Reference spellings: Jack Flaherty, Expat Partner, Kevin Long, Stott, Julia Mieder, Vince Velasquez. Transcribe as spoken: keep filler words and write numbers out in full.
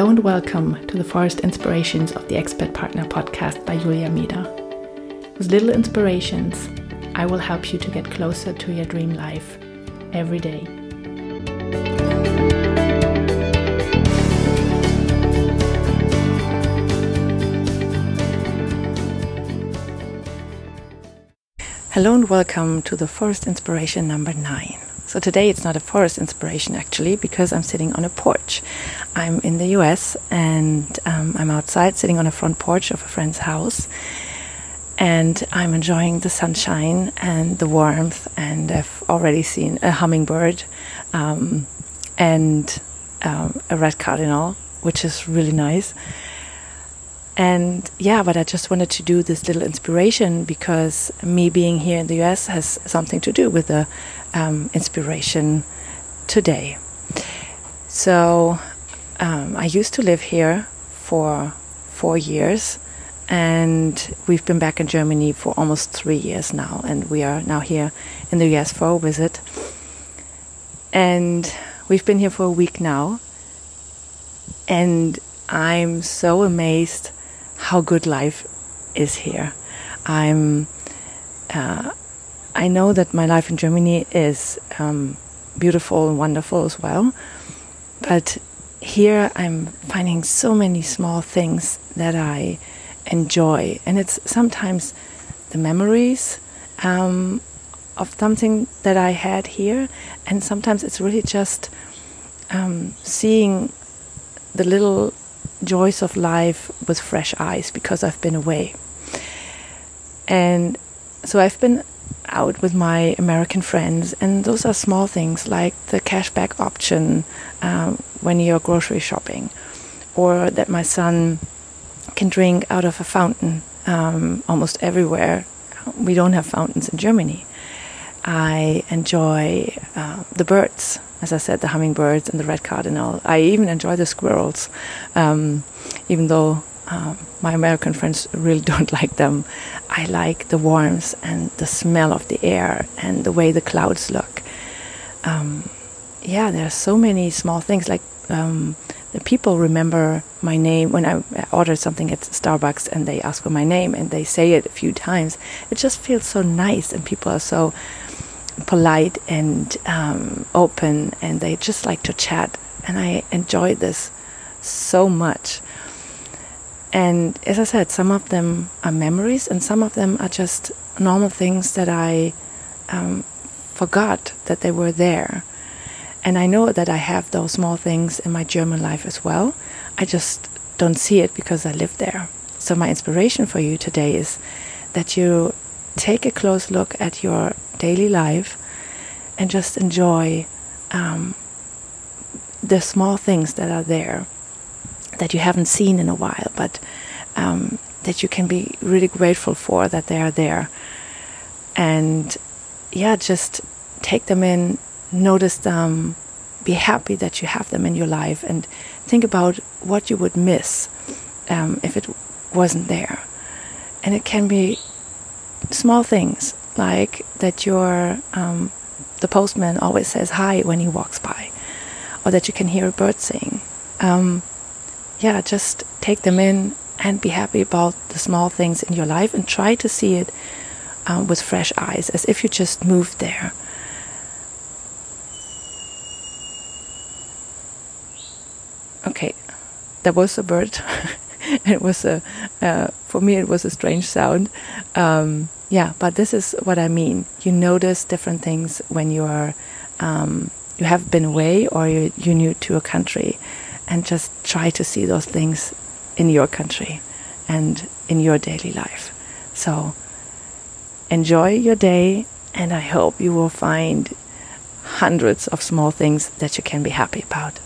Hello and welcome to the Forest Inspirations of the Expat Partner podcast by Julia Mieder. With little inspirations, I will help you to get closer to your dream life every day. Hello and welcome to the Forest Inspiration number nine. So today it's not a forest inspiration actually, because I'm sitting on a porch. I'm in the U S and um, I'm outside sitting on a front porch of a friend's house, and I'm enjoying the sunshine and the warmth, and I've already seen a hummingbird um, and um, a red cardinal, which is really nice. And yeah, but I just wanted to do this little inspiration because me being here in the U S has something to do with the um, inspiration today. So um, I used to live here for four years, and we've been back in Germany for almost three years now. And we are now here in the U S for a visit. And we've been here for a week now. And I'm so amazed how good life is here. I'm. Uh, I know that my life in Germany is um, beautiful and wonderful as well, but here I'm finding so many small things that I enjoy, and it's sometimes the memories um, of something that I had here, and sometimes it's really just um, seeing the little joys of life with fresh eyes, because I've been away. And so I've been out with my American friends, and those are small things like the cashback option um, when you're grocery shopping, or that my son can drink out of a fountain um, almost everywhere. We don't have fountains in Germany. I enjoy uh, the birds, as I said, the hummingbirds and the red cardinal. I even enjoy the squirrels, um, even though uh, my American friends really don't like them. I like the warmth and the smell of the air and the way the clouds look. Um, yeah, there are so many small things. Like um, the people remember my name when I order something at Starbucks, and they ask for my name and they say it a few times. It just feels so nice, and people are so polite and um, open, and they just like to chat, and I enjoy this so much. And as I said, some of them are memories, and some of them are just normal things that I um, forgot that they were there. And I know that I have those small things in my German life as well. I just don't see it because I live there. So my inspiration for you today is that you take a close look at your daily life and just enjoy um, the small things that are there that you haven't seen in a while, but um, that you can be really grateful for that they are there. And yeah, just take them in, notice them, be happy that you have them in your life, and think about what you would miss um, if it wasn't there. And it can be small things, like that your um, the postman always says hi when he walks by, or that you can hear a bird sing. Um, yeah, just take them in and be happy about the small things in your life, and try to see it um, with fresh eyes, as if you just moved there. Okay, there was a bird. It was a uh, for me it was a strange sound. Um, yeah, but this is what I mean. You notice different things when you are um, you have been away, or you you're new to a country, and just try to see those things in your country and in your daily life. So enjoy your day, and I hope you will find hundreds of small things that you can be happy about.